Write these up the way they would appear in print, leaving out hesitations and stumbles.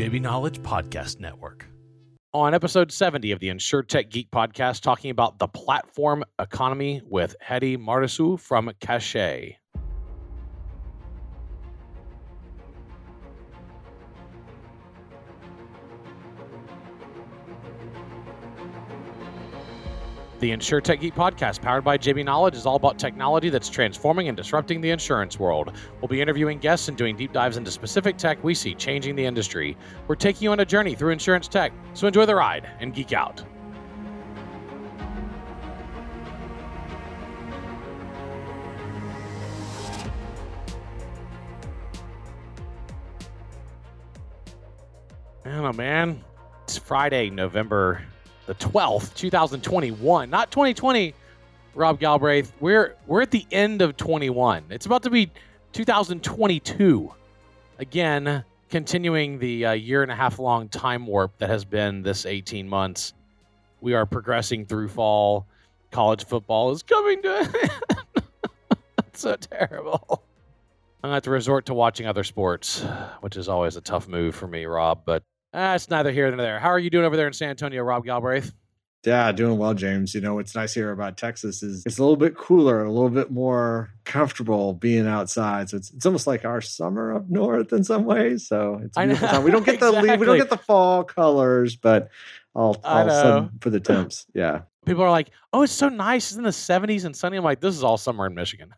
JB Knowledge Podcast Network. On episode 70 of the InsureTech Geek Podcast, talking about the platform economy with Hedy Martisu from Cache. The InsureTech Geek Podcast, powered by JB Knowledge, is all about technology that's transforming and disrupting the insurance world. We'll be interviewing guests and doing deep dives into specific tech we see changing the industry. We're taking you on a journey through insurance tech, so enjoy the ride and geek out. I don't know, man. It's Friday, November the 12th, 2021, not 2020, Rob Galbraith. We're at the end of 21. It's about to be 2022. Again, continuing the year and a half long time warp that has been this 18 months. We are progressing through fall. College football is coming to an end. It's so terrible. I'm going to have to resort to watching other sports, which is always a tough move for me, Rob, but it's neither here nor there. How are you doing over there in San Antonio, Rob Galbraith? Yeah, doing well, James. You know, what's nice here about Texas is it's a little bit cooler, a little bit more comfortable being outside. So it's almost like our summer up north in some ways. So it's beautiful time. We don't get exactly the we don't get the fall colors, but all of a sudden for the temps. Yeah. People are like, oh, it's so nice. It's in the 70s and sunny. I'm like, this is all summer in Michigan.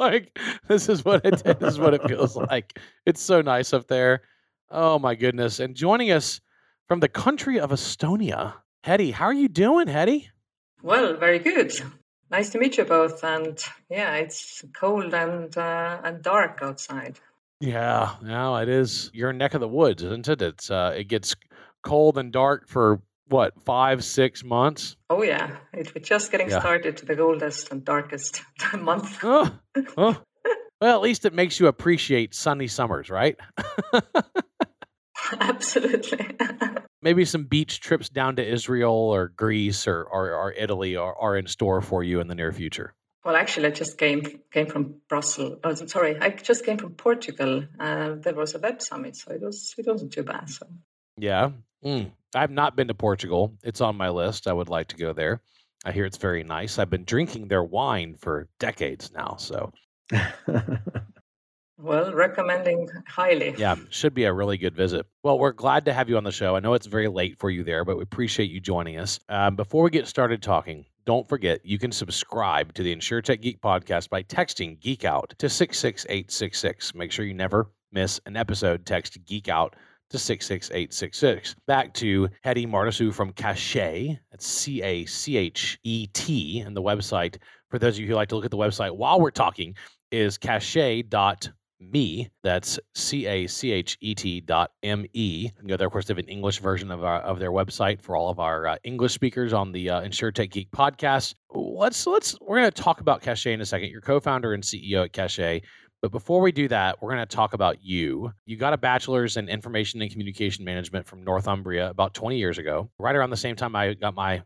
Like, this is what it feels like. It's so nice up there. Oh, my goodness. And joining us from the country of Estonia, Hedy. How are you doing, Hedy? Well, very good. Nice to meet you both. And yeah, it's cold and dark outside. Yeah, no, it is your neck of the woods, isn't it? It's it gets cold and dark for, what, 5-6 months? Oh, yeah. It's just getting started to the coldest and darkest month. Well, at least it makes you appreciate sunny summers, right? Absolutely. Maybe some beach trips down to Israel or Greece or Italy are in store for you in the near future. Well, actually, I just came from Brussels. Oh, sorry, I just came from Portugal. There was a web summit, so it wasn't too bad. So. Yeah. I've not been to Portugal. It's on my list. I would like to go there. I hear it's very nice. I've been drinking their wine for decades now, so. Well, recommending highly. Yeah, should be a really good visit. Well, we're glad to have you on the show. I know it's very late for you there, but we appreciate you joining us. Before we get started talking, don't forget, you can subscribe to the InsureTech Geek Podcast by texting Geek Out to 66866. Make sure you never miss an episode. Text Geek Out to 66866. Back to Hedy Martisu from Cache. That's C-A-C-H-E-T. And the website, for those of you who like to look at the website while we're talking, is cache.me. That's CACHET.ME. You can go there. Of course, they have an English version of their website for all of our English speakers on the InsureTech Geek Podcast. We're going to talk about Cache in a second. You're co-founder and CEO at Cache. But before we do that, we're going to talk about you. You got a bachelor's in information and communication management from Northumbria about 20 years ago, right around the same time I got my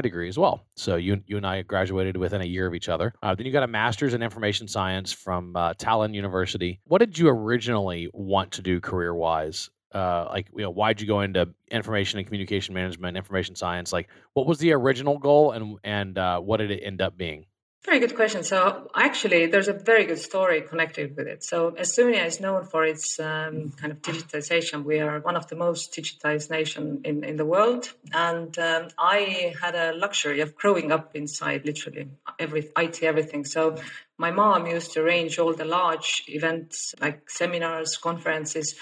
degree as well. So you and I graduated within a year of each other. Then you got a master's in information science from Tallinn University. What did you originally want to do career-wise? Why'd you go into information and communication management, information science? Like, what was the original goal and what did it end up being? Very good question. So actually, there's a very good story connected with it. So Estonia is known for its kind of digitization. We are one of the most digitized nations in the world. And I had a luxury of growing up inside literally everything. So my mom used to arrange all the large events like seminars, conferences,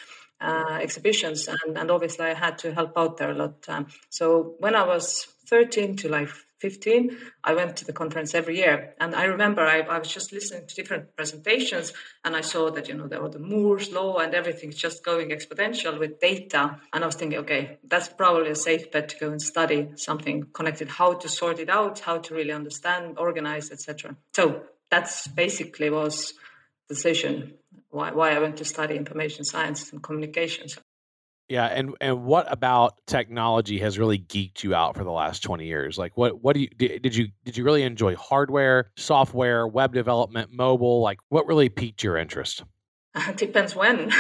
exhibitions. And obviously, I had to help out there a lot. So when I was 13 to like 15, I went to the conference every year. And I remember I was just listening to different presentations and I saw that, there were the Moore's law and everything's just going exponential with data. And I was thinking, okay, that's probably a safe bet to go and study something connected, how to sort it out, how to really understand, organize, etc. So that's basically was the decision why I went to study information science and communications. Yeah, and what about technology has really geeked you out for the last 20 years? Like, what do you did you really enjoy hardware, software, web development, mobile? Like, what really piqued your interest? Depends when.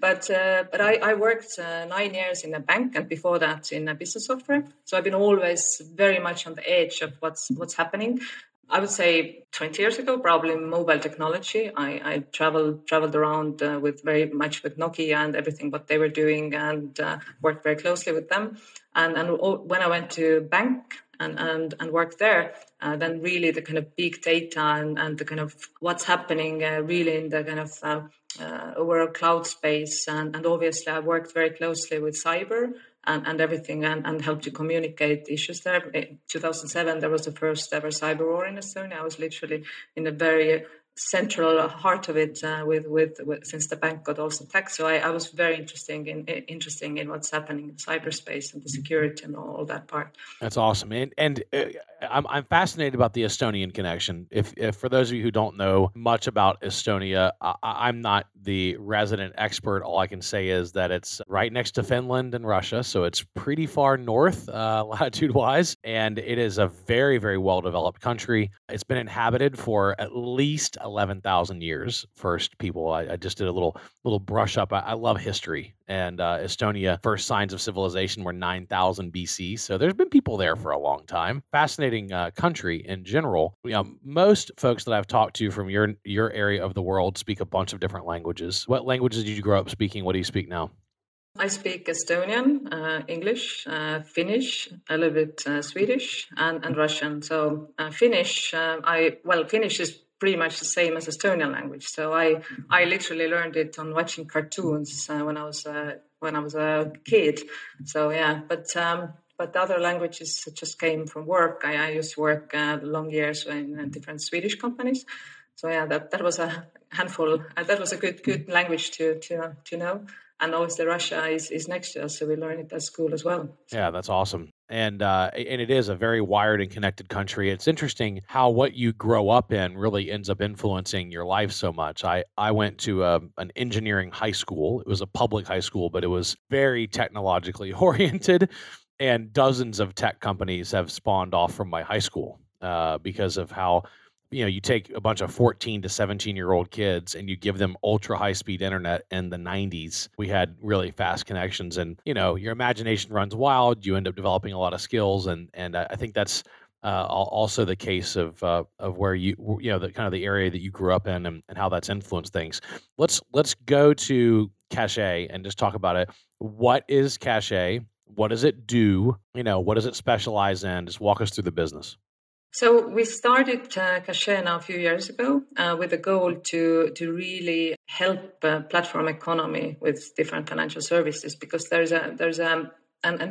but I worked 9 years in a bank, and before that in a business software. So I've been always very much on the edge of what's happening. I would say 20 years ago, probably mobile technology. I traveled around with very much with Nokia and everything what they were doing, and worked very closely with them. And when I went to bank and worked there, then really the kind of big data and the kind of what's happening really in the kind of overall cloud space. And obviously I worked very closely with cyber and everything, and helped to communicate issues there. In 2007, there was the first ever cyber war in Estonia. I was literally in the very central heart of it, with since the bank got also attacked. So I was very interesting in what's happening in cyberspace and the security and all that part. That's awesome, and I'm fascinated about the Estonian connection. If for those of you who don't know much about Estonia, I'm not the resident expert. All I can say is that it's right next to Finland and Russia, so it's pretty far north latitude-wise, and it is a very, very well-developed country. It's been inhabited for at least 11,000 years. First people, I just did a little brush up. I love history, and Estonia, first signs of civilization were 9,000 BC. So there's been people there for a long time. Fascinating country in general. You know, most folks that I've talked to from your area of the world speak a bunch of different languages. What languages did you grow up speaking? What do you speak now? I speak Estonian, English, Finnish, a little bit Swedish, and Russian. So Finnish, Finnish is pretty much the same as Estonian language. So I literally learned it on watching cartoons when I was a kid. So yeah, but the other languages just came from work. I used to work long years in different Swedish companies. So yeah, that was a handful. That was a good language to know. And obviously Russia is next to us, so we learn it at school as well. Yeah, that's awesome. And it is a very wired and connected country. It's interesting how what you grow up in really ends up influencing your life so much. I went to an engineering high school. It was a public high school, but it was very technologically oriented. And dozens of tech companies have spawned off from my high school because of how, you know, you take a bunch of 14 to 17-year-old kids and you give them ultra high-speed internet in the 90s. We had really fast connections, and, you know, your imagination runs wild. You end up developing a lot of skills, and I think that's also the case of where you know, the kind of the area that you grew up in, and how that's influenced things. Let's go to Cache and just talk about it. What is Cache? What does it do? You know, what does it specialize in? Just walk us through the business. So we started Cache now a few years ago with the goal to really help platform economy with different financial services, because there's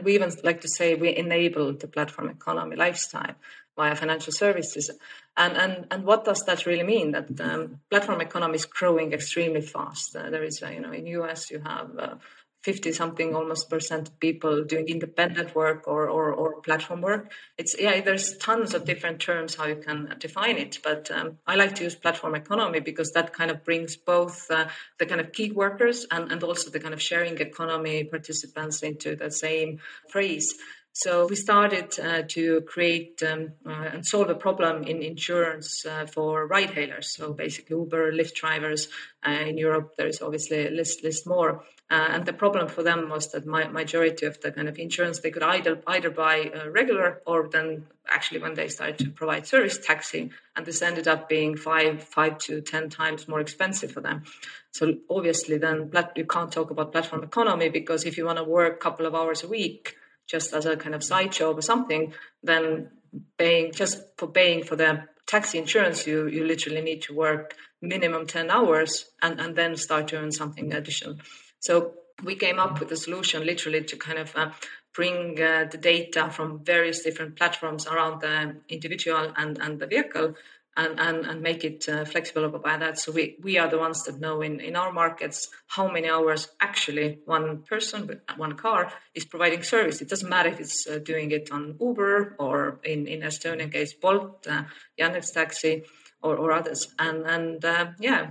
we even like to say we enable the platform economy lifestyle via financial services. And what does that really mean? That platform economy is growing extremely fast. There is, you know, in US you have 50-something almost % people doing independent work or platform work. It's there's tons of different terms how you can define it, but I like to use platform economy because that kind of brings both the kind of gig workers and also the kind of sharing economy participants into the same phrase. So we started to create and solve a problem in insurance for ride-hailers. So basically Uber, Lyft drivers. In Europe, there is obviously list more. And the problem for them was that majority of the kind of insurance they could either buy regular, or then actually when they started to provide service, taxi, and this ended up being five to 10 times more expensive for them. So obviously then you can't talk about platform economy, because if you want to work a couple of hours a week just as a kind of side job or something, then paying for the taxi insurance, you literally need to work minimum 10 hours and then start to earn something additional. So we came up with a solution literally to kind of bring the data from various different platforms around the individual and the vehicle and make it flexible by that. So we are the ones that know in our markets how many hours actually one person with one car is providing service. It doesn't matter if it's doing it on Uber or in Estonian case Bolt, Yandex taxi, or others. And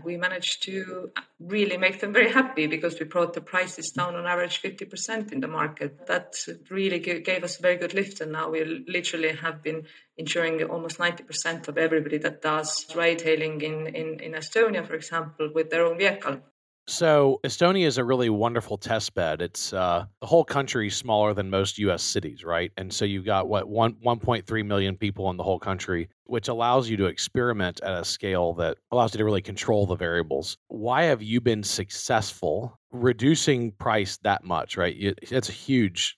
we managed to really make them very happy because we brought the prices down on average 50% in the market. That really gave us a very good lift. And now we literally have been insuring almost 90% of everybody that does ride hailing in Estonia, for example, with their own vehicle. So Estonia is a really wonderful test bed. It's the whole country smaller than most U.S. cities, right? And so you've got, 1.3 million people in the whole country, which allows you to experiment at a scale that allows you to really control the variables. Why have you been successful reducing price that much, right? It's a huge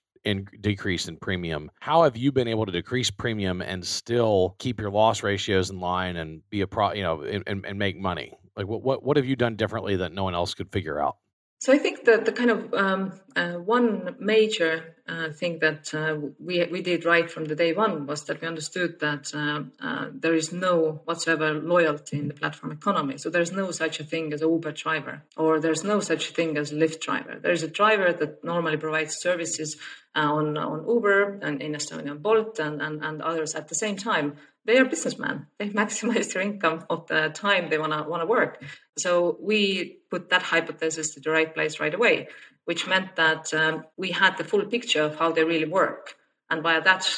decrease in premium. How have you been able to decrease premium and still keep your loss ratios in line and be and make money? Like what have you done differently that no one else could figure out? So I think that the kind of one major thing that we did right from the day one was that we understood that there is no whatsoever loyalty in the platform economy. So there's no such a thing as an Uber driver, or there's no such a thing as a Lyft driver. There's a driver that normally provides services on Uber and in Estonia Bolt and others at the same time. They are businessmen. They maximize their income of the time they want to work. So we put that hypothesis to the right place right away, which meant that we had the full picture of how they really work, and by that,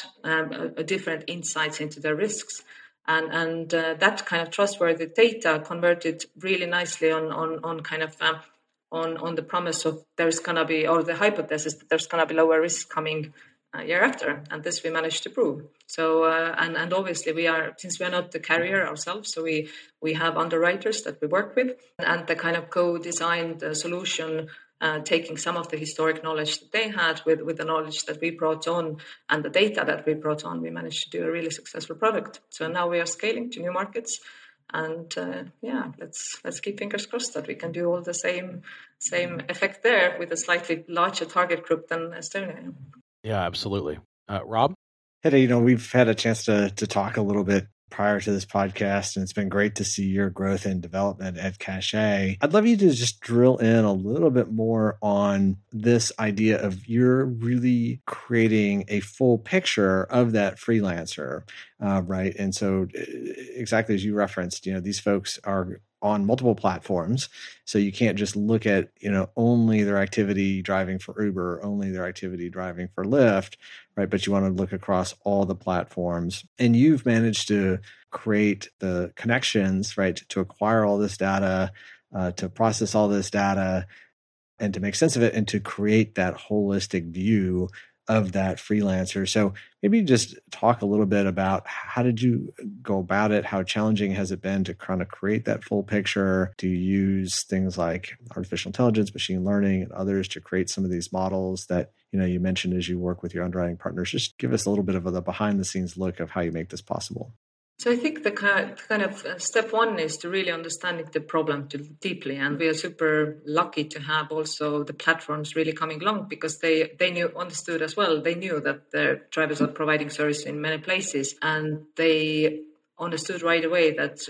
different insights into their risks. And that kind of trustworthy data converted really nicely on the promise of there's going to be, or the hypothesis that there's going to be lower risk coming year after, and this we managed to prove. So and obviously we are not the carrier ourselves, so we have underwriters that we work with, and the kind of co-designed solution, taking some of the historic knowledge that they had with the knowledge that we brought on and the data that we brought on, we managed to do a really successful product. So now we are scaling to new markets, and let's keep fingers crossed that we can do all the same effect there with a slightly larger target group than Estonia. Yeah, absolutely. Rob? Hedy, we've had a chance to talk a little bit prior to this podcast, and it's been great to see your growth and development at Cache. I'd love you to just drill in a little bit more on this idea of you're really creating a full picture of that freelancer, right? And so exactly as you referenced, these folks are on multiple platforms. So you can't just look at, only their activity driving for Uber, only their activity driving for Lyft, right? But you want to look across all the platforms. And you've managed to create the connections, right, to acquire all this data, to process all this data, and to make sense of it, and to create that holistic view of that freelancer. So maybe just talk a little bit about how did you go about it? How challenging has it been to kind of create that full picture? Do you use things like artificial intelligence, machine learning, and others to create some of these models that, you mentioned as you work with your underwriting partners? Just give us a little bit of the behind the scenes look of how you make this possible. So I think the kind of step one is to really understanding the problem deeply. And we are super lucky to have also the platforms really coming along, because they understood as well. They knew that their drivers are providing service in many places, and they understood right away that,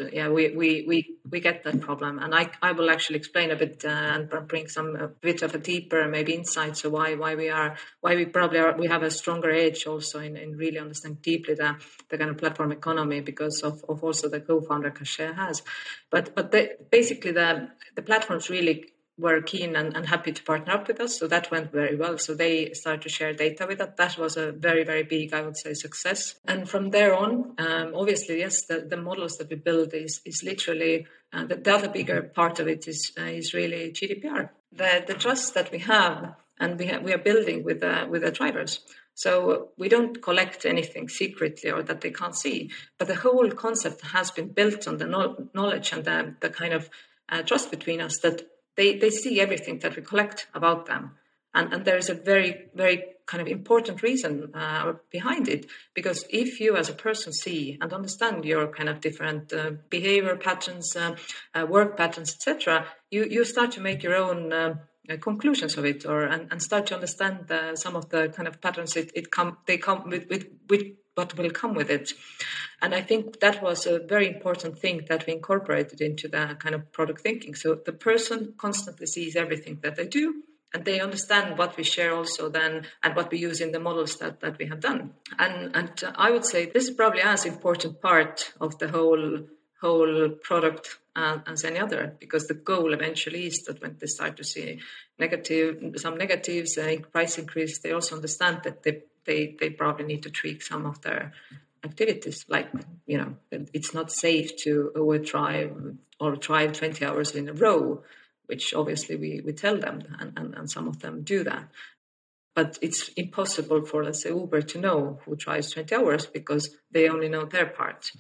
we get that problem. And I will actually explain a bit and bring a bit of a deeper maybe insight. So why we have a stronger edge also in really understanding deeply the kind of platform economy, because of also the co-founder Cache has. But basically the platforms really were keen and happy to partner up with us. So that went very well. So they started to share data with us. That was a very, very big, I would say, success. And from there on, obviously, yes, the models that we build is literally, the other bigger part of it is really GDPR. The trust that we have, and we are building with the drivers. So we don't collect anything secretly or that they can't see. But the whole concept has been built on the knowledge and the kind of trust between us that they see everything that we collect about them. And there is a very, very kind of important reason behind it, because if you as a person see and understand your kind of different behavior patterns, work patterns, etc., you start to make your own conclusions of it, and start to understand some of the kind of patterns they come with what will come with it. And I think that was a very important thing that we incorporated into the kind of product thinking. So the person constantly sees everything that they do, and they understand what we share also then, and what we use in the models that we have done. And I would say this is probably as important part of the whole whole product as any other, because the goal eventually is that when they start to see negatives, price increase, they also understand that they probably need to tweak some of their activities. Like, you know, it's not safe to overdrive or drive 20 hours in a row, which obviously we tell them, and some of them do that. But it's impossible for, let's say, Uber to know who drives 20 hours because they only know their part.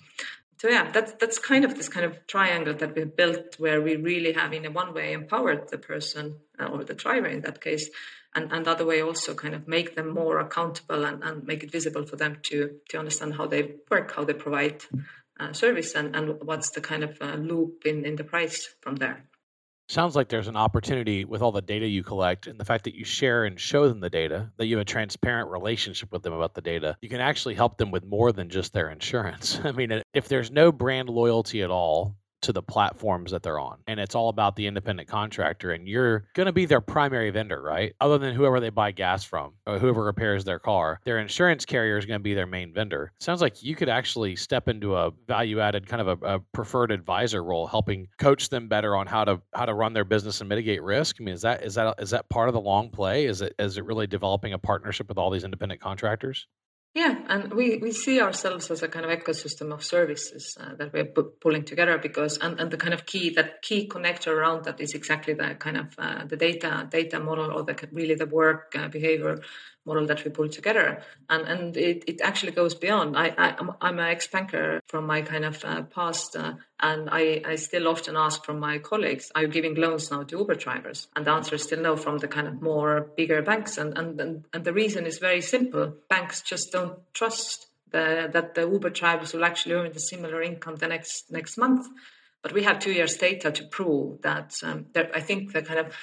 So yeah, that's kind of this kind of triangle that we've built, where we really have in a one way empowered the person or the driver in that case, and another way also kind of make them more accountable and make it visible for them to understand how they work, how they provide service, and what's the kind of loop in the price from there. Sounds like there's an opportunity with all the data you collect and the fact that you share and show them the data, that you have a transparent relationship with them about the data. You can actually help them with more than just their insurance. I mean, if there's no brand loyalty at all to the platforms that they're on, and it's all about the independent contractor, and you're going to be their primary vendor, right? Other than whoever they buy gas from or whoever repairs their car, their insurance carrier is going to be their main vendor. Sounds like you could actually step into a value-added kind of a preferred advisor role, helping coach them better on how to run their business and mitigate risk. I mean, is that part of the long play? Is it really developing a partnership with all these independent contractors? Yeah, and we see ourselves as a kind of ecosystem of services that we're pulling together, because and the kind of key connector around that is exactly the kind of the data model, or the work behavior model that we pull together, and it actually goes beyond. I'm an ex-banker from my kind of past, and I still often ask from my colleagues, are you giving loans now to Uber drivers? And the answer is still no from the kind of more bigger banks, and the reason is very simple. Banks just don't trust that the Uber drivers will actually earn the similar income the next month. But we have 2 years data to prove that. I think the kind of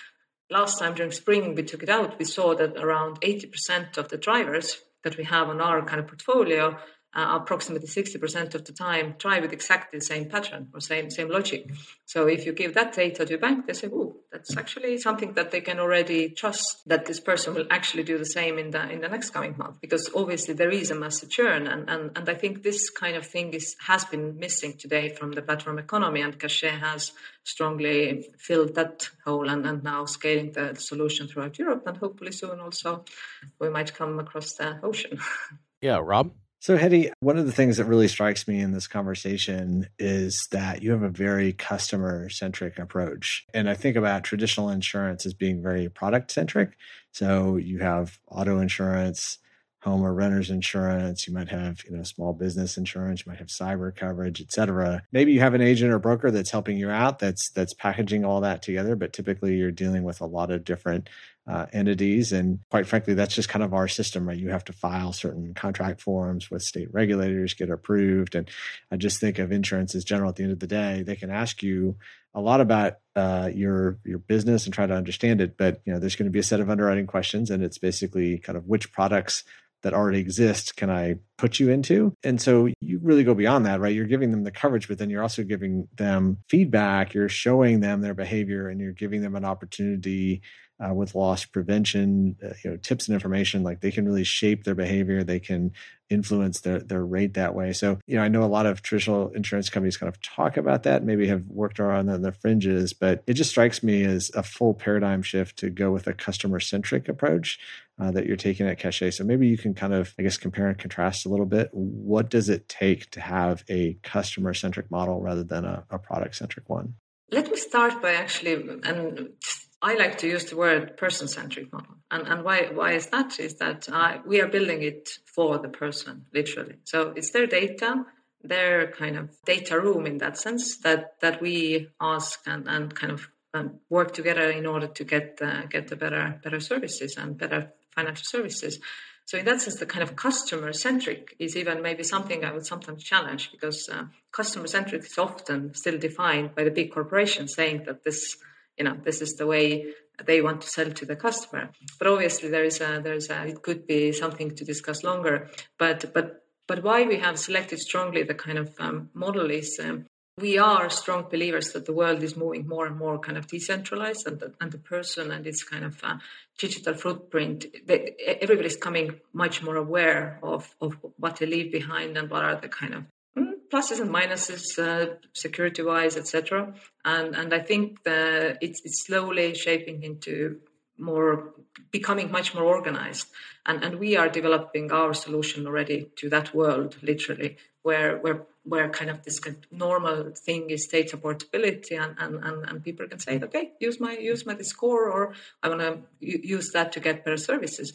last time during spring we took it out, we saw that around 80% of the drivers that we have on our kind of portfolio, approximately 60% of the time, drive with exactly the same pattern or same logic. So if you give that data to a bank, they say, oh, that's actually something that they can already trust, that this person will actually do the same in the next coming month, because obviously there is a massive churn. And I think this kind of thing has been missing today from the platform economy, and Cache has strongly filled that hole and now scaling the solution throughout Europe, and hopefully soon also we might come across the ocean. Yeah, Rob? So, Hedy, one of the things that really strikes me in this conversation is that you have a very customer-centric approach. And I think about traditional insurance as being very product-centric. So you have auto insurance, home or renter's insurance, you might have, small business insurance, you might have cyber coverage, et cetera. Maybe you have an agent or broker that's helping you out, that's packaging all that together, but typically you're dealing with a lot of different entities. And quite frankly, that's just kind of our system, right? You have to file certain contract forms with state regulators, get approved. And I just think of insurance as general. At the end of the day, they can ask you a lot about your business and try to understand it. But, there's going to be a set of underwriting questions, and it's basically kind of which products that already exist can I put you into? And so you really go beyond that, right? You're giving them the coverage, but then you're also giving them feedback. You're showing them their behavior, and you're giving them an opportunity with loss prevention, tips and information. Like, they can really shape their behavior. They can influence their rate that way. So, I know a lot of traditional insurance companies kind of talk about that, maybe have worked around on the fringes, but it just strikes me as a full paradigm shift to go with a customer-centric approach that you're taking at Cache. So maybe you can kind of, compare and contrast a little bit. What does it take to have a customer-centric model rather than a product-centric one? Let me start by I like to use the word person-centric model. And why is that? Is that we are building it for the person, literally. So it's their data, their kind of data room in that sense, that we ask and kind of work together in order to get the better services and better financial services. So in that sense, the kind of customer-centric is even maybe something I would sometimes challenge, because customer-centric is often still defined by the big corporations saying that this is the way they want to sell to the customer. But obviously it could be something to discuss longer. But why we have selected strongly the kind of model is we are strong believers that the world is moving more and more kind of decentralized, and the person and its kind of digital footprint. Everybody's coming much more aware of what they leave behind and what are the kind of pluses and minuses, security-wise, etc. And I think that it's slowly shaping into more, becoming much more organized. And we are developing our solution already to that world, literally, where kind of this kind of normal thing is data portability, and people can say, okay, use my Discord, or I want to use that to get better services.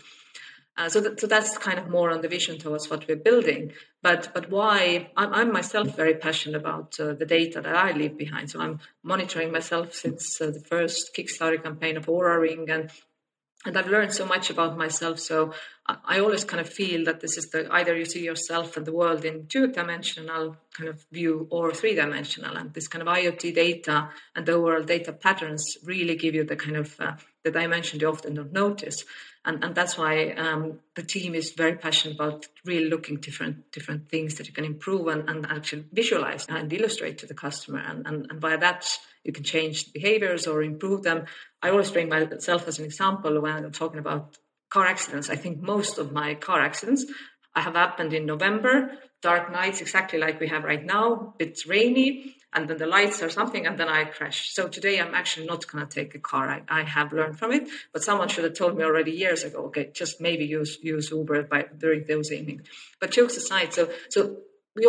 So that's kind of more on the vision towards what we're building. But why I'm myself very passionate about the data that I leave behind. So I'm monitoring myself since the first Kickstarter campaign of Oura Ring, and I've learned so much about myself. So I always kind of feel that this is the either you see yourself and the world in two-dimensional kind of view or three-dimensional, and this kind of IoT data and the overall data patterns really give you the kind of the dimension you often don't notice. And that's why the team is very passionate about really looking different things that you can improve and actually visualize and illustrate to the customer. And by that, you can change the behaviors or improve them. I always bring myself as an example when I'm talking about car accidents. I think most of my car accidents have happened in November, dark nights, exactly like we have right now. It's rainy, and then the lights or something, and then I crash. So today I'm actually not going to take a car. I have learned from it, but someone should have told me already years ago, okay, just maybe use Uber during those evenings. But jokes aside, so we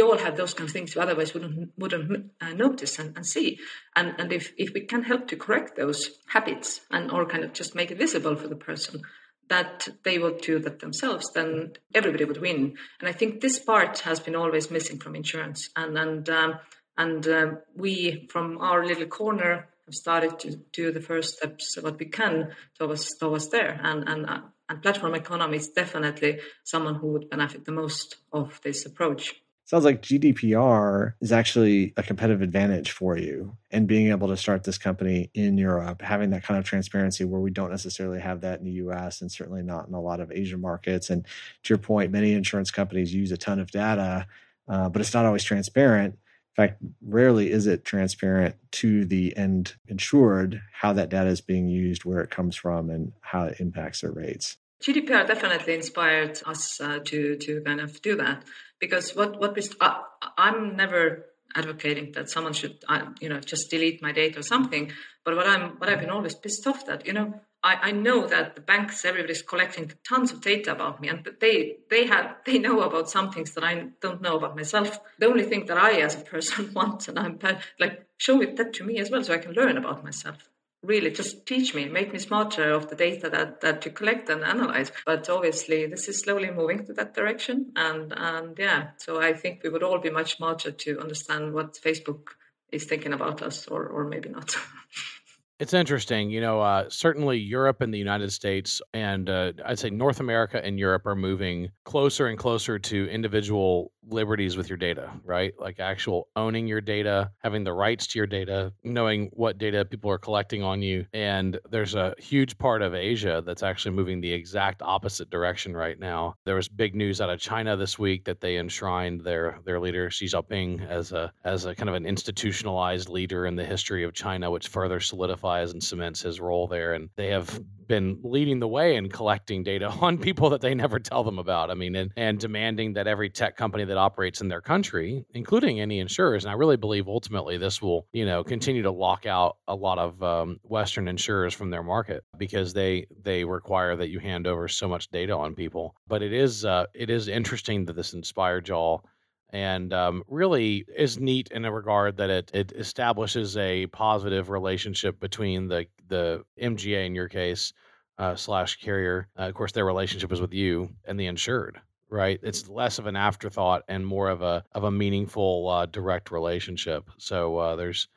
all have those kind of things we otherwise wouldn't notice and see. And if we can help to correct those habits and or kind of just make it visible for the person, that they will do that themselves, then everybody would win. And I think this part has been always missing from insurance. And we, from our little corner, have started to do the first steps what we can towards there. And platform economy is definitely someone who would benefit the most of this approach. Sounds like GDPR is actually a competitive advantage for you, and being able to start this company in Europe, having that kind of transparency where we don't necessarily have that in the US, and certainly not in a lot of Asian markets. And to your point, many insurance companies use a ton of data, but it's not always transparent. In fact, rarely is it transparent to the end insured how that data is being used, where it comes from, and how it impacts their rates. GDPR definitely inspired us to kind of do that, because I'm never advocating that someone should just delete my data or something. But what I've been always pissed off that I know that the banks, everybody's collecting tons of data about me, and they know about some things that I don't know about myself. The only thing that I as a person want, and I'm like, show it that to me as well, so I can learn about myself. Really, just teach me, make me smarter of the data that you collect and analyze. But obviously, this is slowly moving to that direction. And yeah, so I think we would all be much smarter to understand what Facebook is thinking about us, or maybe not. It's interesting. Certainly Europe and the United States, and I'd say North America and Europe are moving closer and closer to individual liberties with your data, right? Like actual owning your data, having the rights to your data, knowing what data people are collecting on you. And there's a huge part of Asia that's actually moving the exact opposite direction right now. There was big news out of China this week that they enshrined their leader, Xi Jinping, as a kind of an institutionalized leader in the history of China, which further solidified and cements his role there. And they have been leading the way in collecting data on people that they never tell them about. I mean, and demanding that every tech company that operates in their country, including any insurers, and I really believe ultimately this will, continue to lock out a lot of Western insurers from their market, because they require that you hand over so much data on people. But it is interesting that this inspired y'all, and really is neat in a regard that it establishes a positive relationship between the MGA, in your case, slash carrier. Of course, their relationship is with you and the insured, right? It's less of an afterthought and more of a meaningful, direct relationship. So there's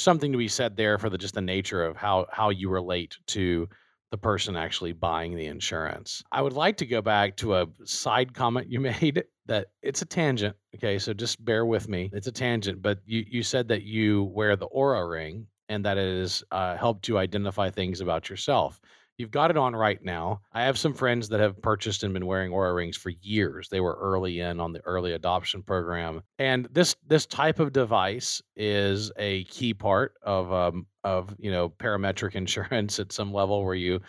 something to be said there for the nature of how you relate to the person actually buying the insurance. I would like to go back to a side comment you made that it's a tangent. Okay, so just bear with me. It's a tangent, but you said that you wear the Oura Ring and that it has helped you identify things about yourself. You've got it on right now. I have some friends that have purchased and been wearing Oura Rings for years. They were early in on the early adoption program. And this type of device is a key part of parametric insurance at some level, where you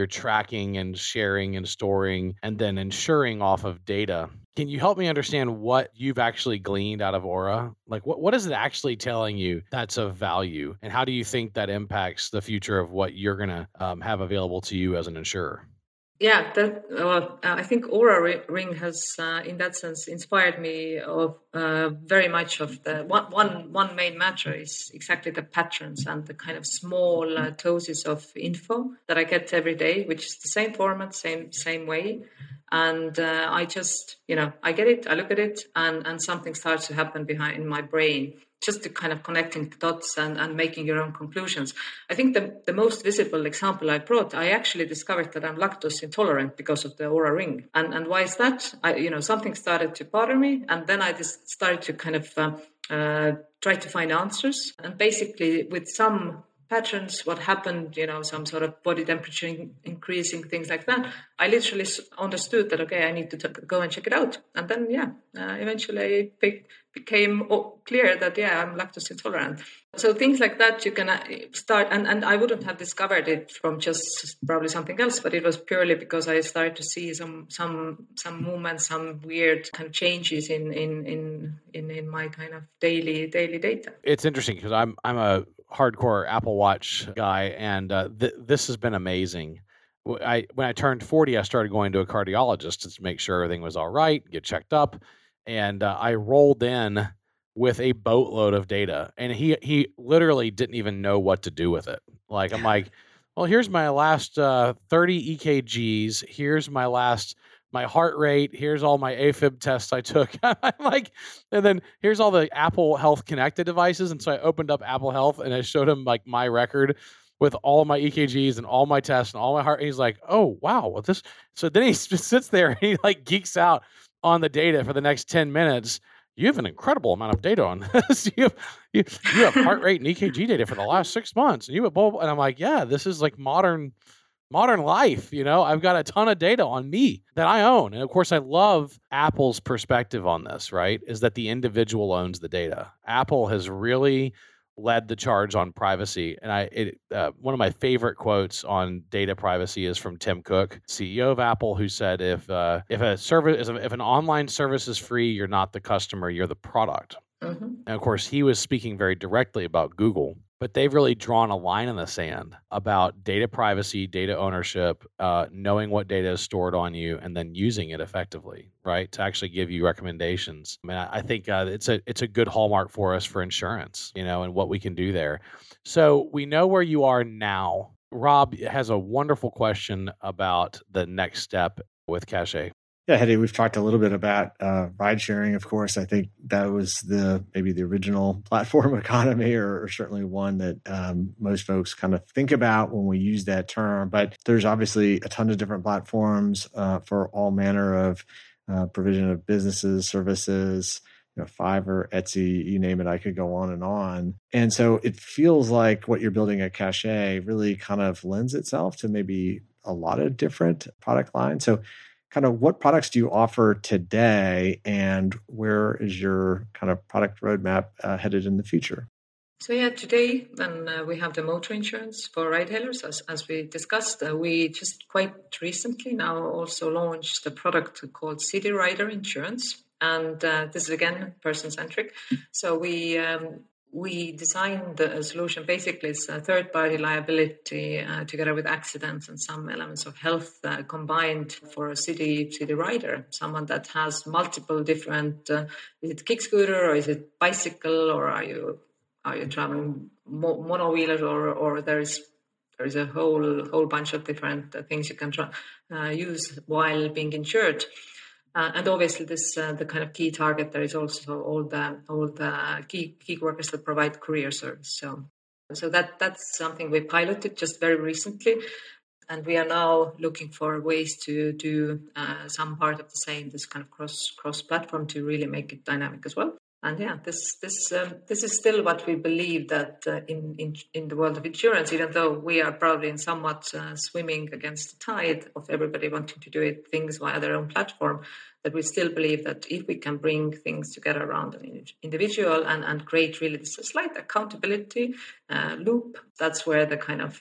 you're tracking and sharing and storing and then insuring off of data. Can you help me understand what you've actually gleaned out of Oura? Like, what is it actually telling you that's of value? And how do you think that impacts the future of what you're going to have available to you as an insurer? Yeah, I think Oura Ring has, in that sense, inspired me of very much of the one main matter is exactly the patterns and the kind of small doses of info that I get every day, which is the same format, same way. And I just, I get it, I look at it, and something starts to happen behind in my brain, just to kind of connecting the dots and making your own conclusions. I think the most visible example I brought, I actually discovered that I'm lactose intolerant because of the Oura Ring. And why is that? Something started to bother me, and then I just started to kind of try to find answers. And basically with some patterns, what happened, some sort of body temperature increasing, things like that, I literally understood that, okay, I need to go and check it out. And then, eventually it became clear that, I'm lactose intolerant. So things like that you can start, and I wouldn't have discovered it from just probably something else, but it was purely because I started to see some movements, some weird kind of changes in my kind of daily data. It's interesting because I'm a hardcore Apple Watch guy, and this has been amazing. When I turned 40, I started going to a cardiologist to make sure everything was all right, get checked up, and I rolled in with a boatload of data, and he literally didn't even know what to do with it. Like, I'm like, well, here's my last 30 EKGs, here's my heart rate, here's all my AFib tests I took. I'm like, and then here's all the Apple Health connected devices. And so I opened up Apple Health and I showed him like my record with all my EKGs and all my tests and all my heart. And he's like, oh, wow. Well, this. So then he just sits there and he like geeks out on the data for the next 10 minutes. You have an incredible amount of data on this. You have heart rate and EKG data for the last 6 months. And you have blah, blah. And I'm like, yeah, this is like modern life, I've got a ton of data on me that I own. And of course, I love Apple's perspective on this, right? Is that the individual owns the data. Apple has really led the charge on privacy. And one of my favorite quotes on data privacy is from Tim Cook, CEO of Apple, who said, if an online service is free, you're not the customer, you're the product. Mm-hmm. And of course, he was speaking very directly about Google. But they've really drawn a line in the sand about data privacy, data ownership, knowing what data is stored on you, and then using it effectively, right, to actually give you recommendations. I mean, I think it's a good hallmark for us for insurance, and what we can do there. So we know where you are now. Rob has a wonderful question about the next step with Cache. Yeah, Hedy, we've talked a little bit about ride sharing, of course. I think that was maybe the original platform economy, or certainly one that most folks kind of think about when we use that term. But there's obviously a ton of different platforms for all manner of provision of businesses, services, Fiverr, Etsy, you name it, I could go on and on. And so it feels like what you're building at Cache really kind of lends itself to maybe a lot of different product lines. So kind of what products do you offer today, and where is your kind of product roadmap headed in the future? So today then we have the motor insurance for ride-hailers, as we discussed. We just quite recently now also launched a product called City Rider Insurance. And this is again person-centric. So we designed a solution, basically it's a third-party liability together with accidents and some elements of health combined for a city rider, someone that has multiple different, is it kick scooter or is it bicycle, or are you traveling monowheeler, or there is a whole bunch of different things you can use while being insured. And obviously, this the kind of key target there is also all the gig workers that provide courier service. So that's something we piloted just very recently, and we are now looking for ways to do some part of the same, this kind of cross platform, to really make it dynamic as well. And yeah, this is still what we believe, that in the world of insurance, even though we are probably in somewhat swimming against the tide of everybody wanting to do things via their own platform, that we still believe that if we can bring things together around an individual and create really this slight accountability loop, that's where the kind of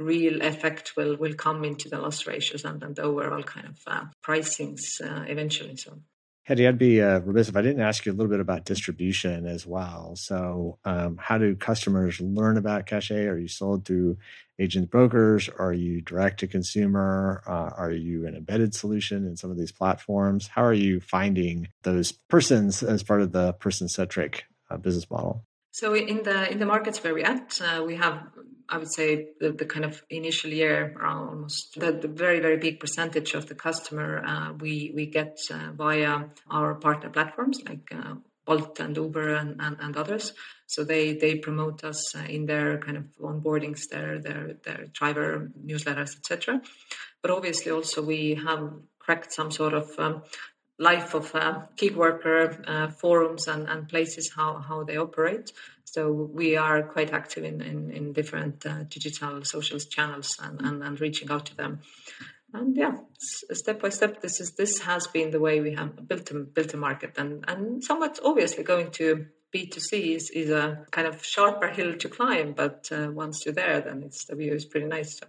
real effect will come into the loss ratios and the overall kind of pricings eventually. So. Hedy, I'd be remiss if I didn't ask you a little bit about distribution as well. So how do customers learn about Cache? Are you sold through agent brokers? Are you direct to consumer? Are you an embedded solution in some of these platforms? How are you finding those persons as part of the person-centric business model? So in the markets where we're at, we have, I would say, the kind of initial year, around almost the very, very big percentage of the customer we get via our partner platforms like Bolt and Uber and others. So they promote us in their kind of onboardings, their driver newsletters, etc. But obviously also we have cracked some sort of life of gig worker forums and places how they operate. So we are quite active in different digital social channels and reaching out to them. And yeah, step by step, this has been the way we have built a market. And somewhat obviously going to B2C is a kind of sharper hill to climb, but once you're there, then the view is pretty nice.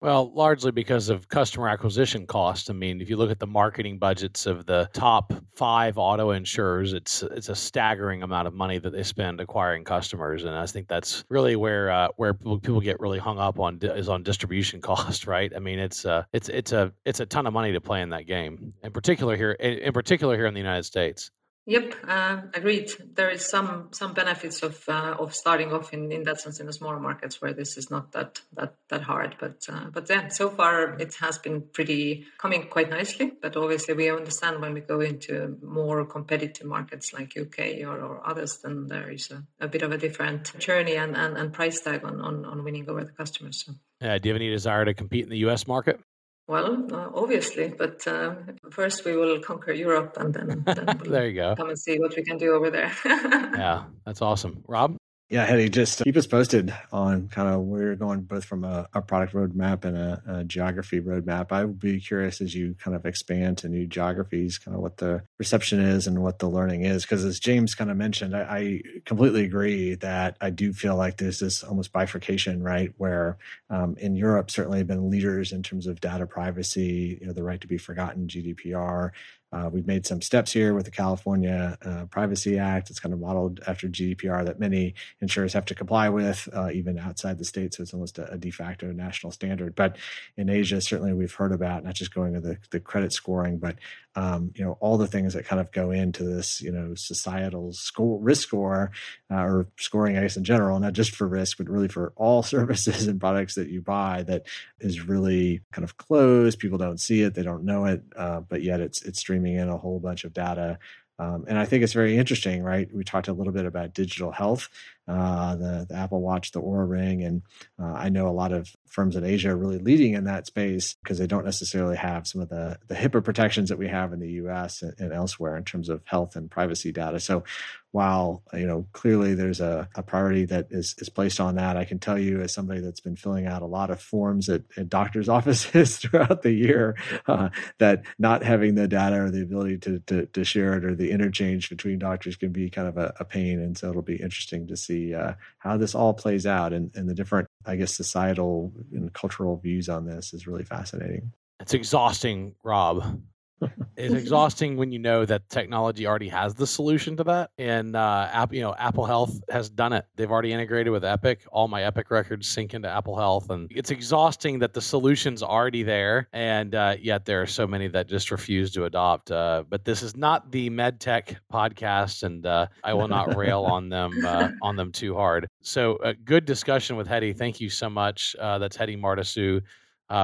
Well, largely because of customer acquisition cost. I mean, if you look at the marketing budgets of the top 5 auto insurers, it's a staggering amount of money that they spend acquiring customers, and I think that's really where people get really hung up on is on distribution cost, right? I mean, it's a ton of money to play in that game, in particular here in the United States. Yep, agreed. There is some benefits of starting off in that sense in the smaller markets where this is not that hard. But yeah, so far it has been coming quite nicely. But obviously we understand when we go into more competitive markets like UK or others, then there is a bit of a different journey and price tag on winning over the customers. So. Do you have any desire to compete in the US market? Well, obviously, but first we will conquer Europe, and then we'll there you go. Come and see what we can do over there. Yeah, that's awesome. Rob? Yeah, Hedy, just keep us posted on kind of where you're going, both from a product roadmap and a geography roadmap. I would be curious as you kind of expand to new geographies, kind of what the reception is and what the learning is. Because as James kind of mentioned, I completely agree that I do feel like there's this almost bifurcation, right? Where in Europe, certainly have been leaders in terms of data privacy, you know, the right to be forgotten, GDPR. We've made some steps here with the California Privacy Act. It's kind of modeled after GDPR that many insurers have to comply with, even outside the state. So it's almost a de facto national standard. But in Asia, certainly we've heard about not just going to the credit scoring, but you know, all the things that kind of go into this, you know, societal risk score or scoring, I guess, in general, not just for risk, but really for all services and products that you buy, that is really kind of closed. People don't see it. They don't know it. But yet it's streaming in a whole bunch of data. And I think it's very interesting, right? We talked a little bit about digital health, the Apple Watch, the Oura Ring. And I know a lot of firms in Asia are really leading in that space because they don't necessarily have some of the HIPAA protections that we have in the US and elsewhere in terms of health and privacy data. So while, you know, clearly there's a priority that is placed on that, I can tell you as somebody that's been filling out a lot of forms at doctors' offices throughout the year, that not having the data or the ability to share it or the interchange between doctors can be kind of a pain. And so it'll be interesting to see how this all plays out, and the different, I guess, societal and cultural views on this is really fascinating. It's exhausting, Rob. It's exhausting when you know that technology already has the solution to that. And Apple Health has done it. They've already integrated with Epic. All my Epic records sync into Apple Health. And it's exhausting that the solution's already there. And yet there are so many that just refuse to adopt. But this is not the MedTech podcast, and I will not rail on them too hard. So good discussion with Hedy. Thank you so much. That's Hedy Martisu.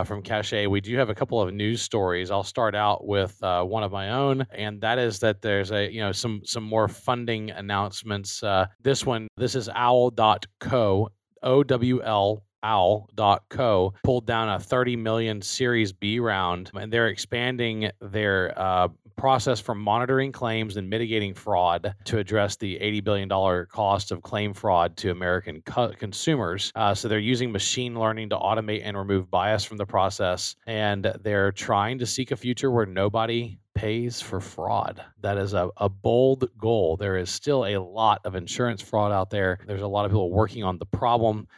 From Cache. We do have a couple of news stories. I'll start out with one of my own, and that is that there's some more funding announcements. This is owl.co, O-W-L, owl.co, pulled down a $30 million Series B round, and they're expanding their process for monitoring claims and mitigating fraud to address the $80 billion cost of claim fraud to American consumers. So they're using machine learning to automate and remove bias from the process. And they're trying to seek a future where nobody pays for fraud. That is a bold goal. There is still a lot of insurance fraud out there. There's a lot of people working on the problem.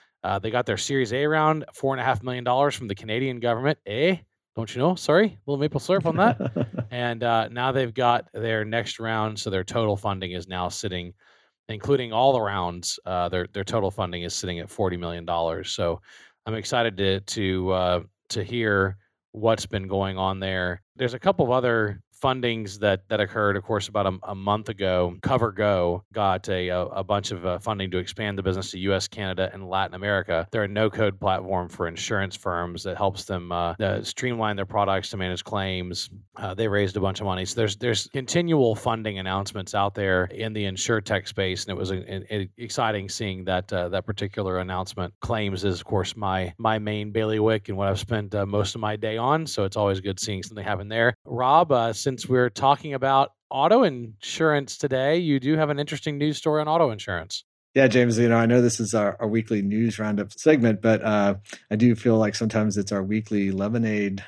They got their Series A round, $4.5 million from the Canadian government. Don't you know? Sorry, little maple syrup on that. And now they've got their next round. So their total funding is now sitting, including all the rounds, their total funding is sitting at $40 million. So I'm excited to hear what's been going on there. There's a couple of other fundings that occurred, of course, about a month ago. CoverGo got a bunch of funding to expand the business to U.S., Canada, and Latin America. They're a no-code platform for insurance firms that helps them streamline their products to manage claims. They raised a bunch of money. So there's continual funding announcements out there in the InsureTech space, and it was exciting seeing that particular announcement. Claims is, of course, my main bailiwick and what I've spent most of my day on, so it's always good seeing something happen there. Rob, since we're talking about auto insurance today, you do have an interesting news story on auto insurance. Yeah, James, I know this is our weekly news roundup segment, but I do feel like sometimes it's our weekly lemonade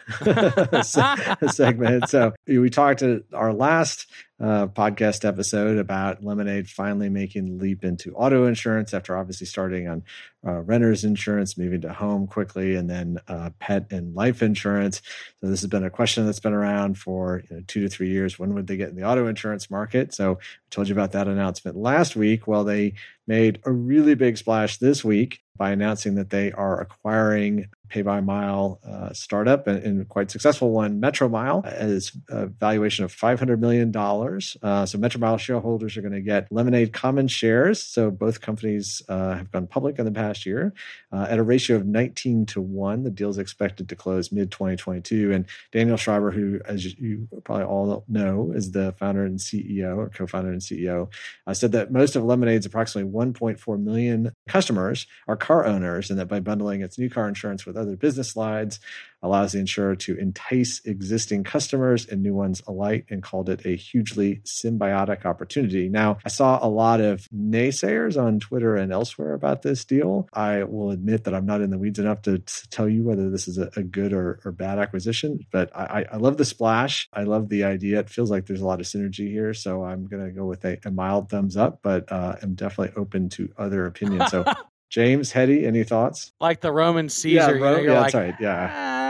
segment. So we talked at our last podcast episode about Lemonade finally making the leap into auto insurance after obviously starting on renter's insurance, moving to home quickly, and then pet and life insurance. So this has been a question that's been around for 2 to 3 years. When would they get in the auto insurance market? So I told you about that announcement last week. Well, they made a really big splash this week by announcing that they are acquiring pay-by-mile startup and quite successful one, Metromile, is a valuation of $500 million. So Metromile shareholders are going to get Lemonade common shares. So both companies have gone public in the past year at a ratio of 19-1. The deal is expected to close mid-2022. And Daniel Schreiber, who, as you probably all know, is the founder and CEO or co-founder and CEO, said that most of Lemonade's approximately 1.4 million customers are car owners, and that by bundling its new car insurance with other business lines allows the insurer to entice existing customers and new ones alike, and called it a hugely symbiotic opportunity. Now, I saw a lot of naysayers on Twitter and elsewhere about this deal. I will admit that I'm not in the weeds enough to tell you whether this is a good or bad acquisition, but I love the splash. I love the idea. It feels like there's a lot of synergy here, so I'm going to go with a mild thumbs up, but I'm definitely open to other opinions. So James, Hedy, any thoughts? Like the Roman Caesar. Yeah, that's right. Yeah.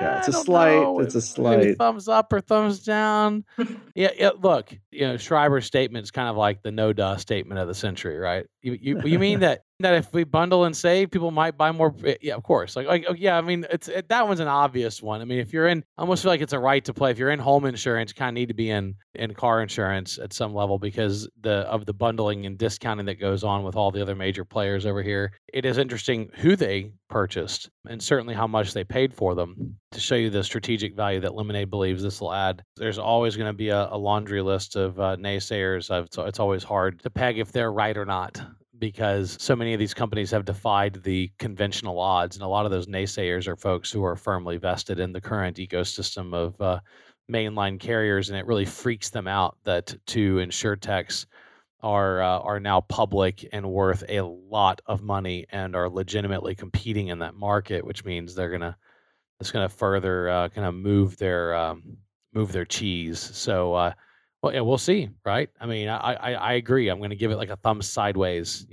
Yeah, it's a slight. Maybe thumbs up or thumbs down. Yeah, look, Schreiber's statement is kind of like the no-duh statement of the century, right? You mean that if we bundle and save, people might buy more? Yeah, of course. That one's an obvious one. I mean, if you're in, I almost feel like it's a right to play. If you're in home insurance, you kind of need to be in car insurance at some level because of the bundling and discounting that goes on with all the other major players over here. It is interesting who they purchased and certainly how much they paid for them to show you the strategic value that Lemonade believes this will add. There's always going to be a laundry list of naysayers. So it's always hard to peg if they're right or not, because so many of these companies have defied the conventional odds. And a lot of those naysayers are folks who are firmly vested in the current ecosystem of mainline carriers. And it really freaks them out that two insurtechs are now public and worth a lot of money and are legitimately competing in that market, which means it's going to further kind of move their cheese. So, well, yeah, we'll see, right? I mean, I agree. I'm going to give it like a thumb sideways.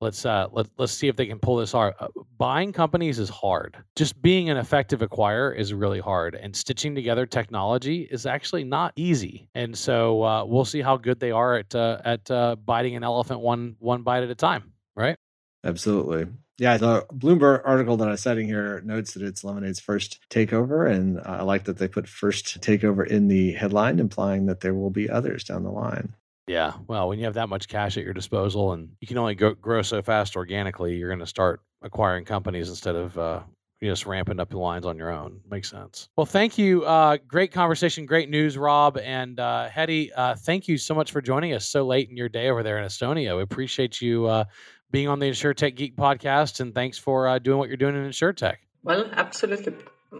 Let's see if they can pull this off. Buying companies is hard. Just being an effective acquirer is really hard, and stitching together technology is actually not easy. And so we'll see how good they are at biting an elephant one bite at a time, right? Absolutely. Yeah, the Bloomberg article that I'm citing here notes that it's Lemonade's first takeover, and I like that they put first takeover in the headline, implying that there will be others down the line. Yeah, well, when you have that much cash at your disposal and you can only grow so fast organically, you're going to start acquiring companies instead of just ramping up the lines on your own. Makes sense. Well, thank you. Great conversation, great news, Rob and Hedy. Thank you so much for joining us so late in your day over there in Estonia. We appreciate you being on the InsureTech Geek podcast, and thanks for doing what you're doing in InsureTech. Well, absolutely.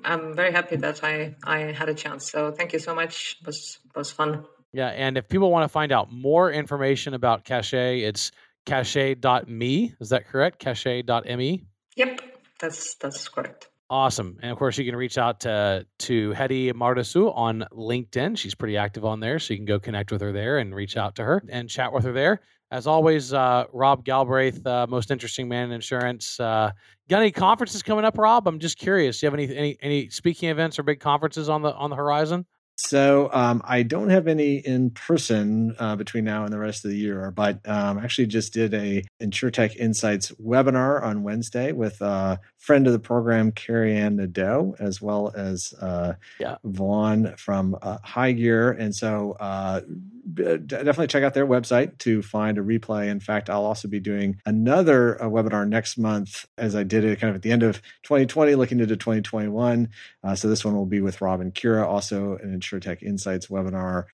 I'm very happy that I had a chance. So thank you so much. It was fun. Yeah. And if people want to find out more information about Cache, it's cache.me. Is that correct? Cache.me? Yep. That's correct. Awesome. And of course, you can reach out to Hedy Martisu on LinkedIn. She's pretty active on there. So you can go connect with her there and reach out to her and chat with her there. As always, Rob Galbraith, most interesting man in insurance. Got any conferences coming up, Rob? I'm just curious. Do you have any speaking events or big conferences on the horizon? So I don't have any in person between now and the rest of the year, but actually just did a InsureTech Insights webinar on Wednesday with a friend of the program, Carrie Ann Nadeau, as well as Vaughn from High Gear. And so definitely check out their website to find a replay. In fact, I'll also be doing another webinar next month, as I did it kind of at the end of 2020, looking into 2021. So this one will be with Rob and Kira, also an InsureTech Insights webinar,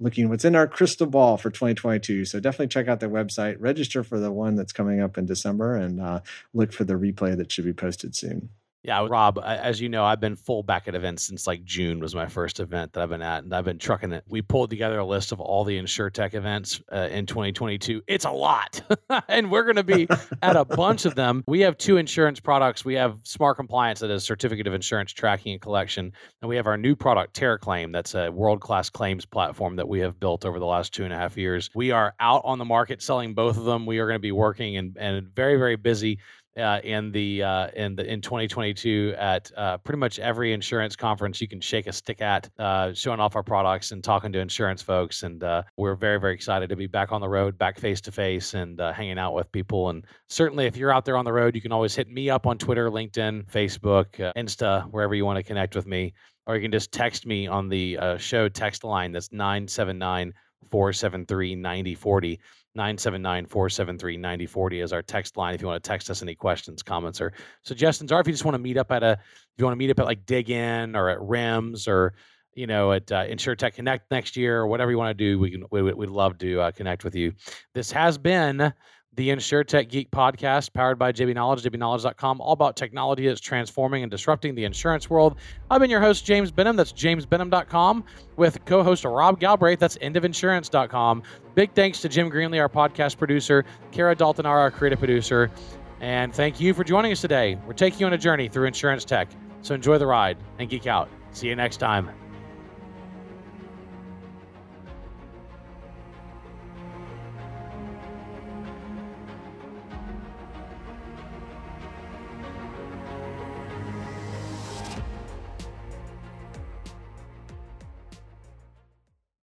looking at what's in our crystal ball for 2022. So definitely check out their website, register for the one that's coming up in December, and look for the replay that should be posted soon. Yeah, Rob, as you know, I've been full back at events since like June was my first event that I've been at, and I've been trucking it. We pulled together a list of all the InsureTech events in 2022. It's a lot, and we're going to be at a bunch of them. We have two insurance products. We have Smart Compliance, that is certificate of insurance tracking and collection, and we have our new product, TerraClaim. That's a world-class claims platform that we have built over the last 2.5 years. We are out on the market selling both of them. We are going to be working and very, very busy in 2022 at pretty much every insurance conference you can shake a stick at, showing off our products and talking to insurance folks. And we're very, very excited to be back on the road, back face to face, and hanging out with people. And certainly, if you're out there on the road, you can always hit me up on Twitter, LinkedIn, Facebook, Insta, wherever you want to connect with me, or you can just text me on the show text line. That's 979-473-9040. 979-473-9040 is our text line if you want to text us any questions, comments, or suggestions, or if you just want to meet up at like Dig In or at RIMS or at InsureTech Connect next year or whatever you want to do, we'd love to connect with you. This has been the InsureTech Geek Podcast, powered by JB Knowledge, jbknowledge.com, all about technology that's transforming and disrupting the insurance world. I've been your host, James Benham. That's jamesbenham.com, with co-host Rob Galbraith. That's endofinsurance.com. Big thanks to Jim Greenley, our podcast producer, Kara Daltonara, our creative producer, and thank you for joining us today. We're taking you on a journey through insurance tech, so enjoy the ride and geek out. See you next time.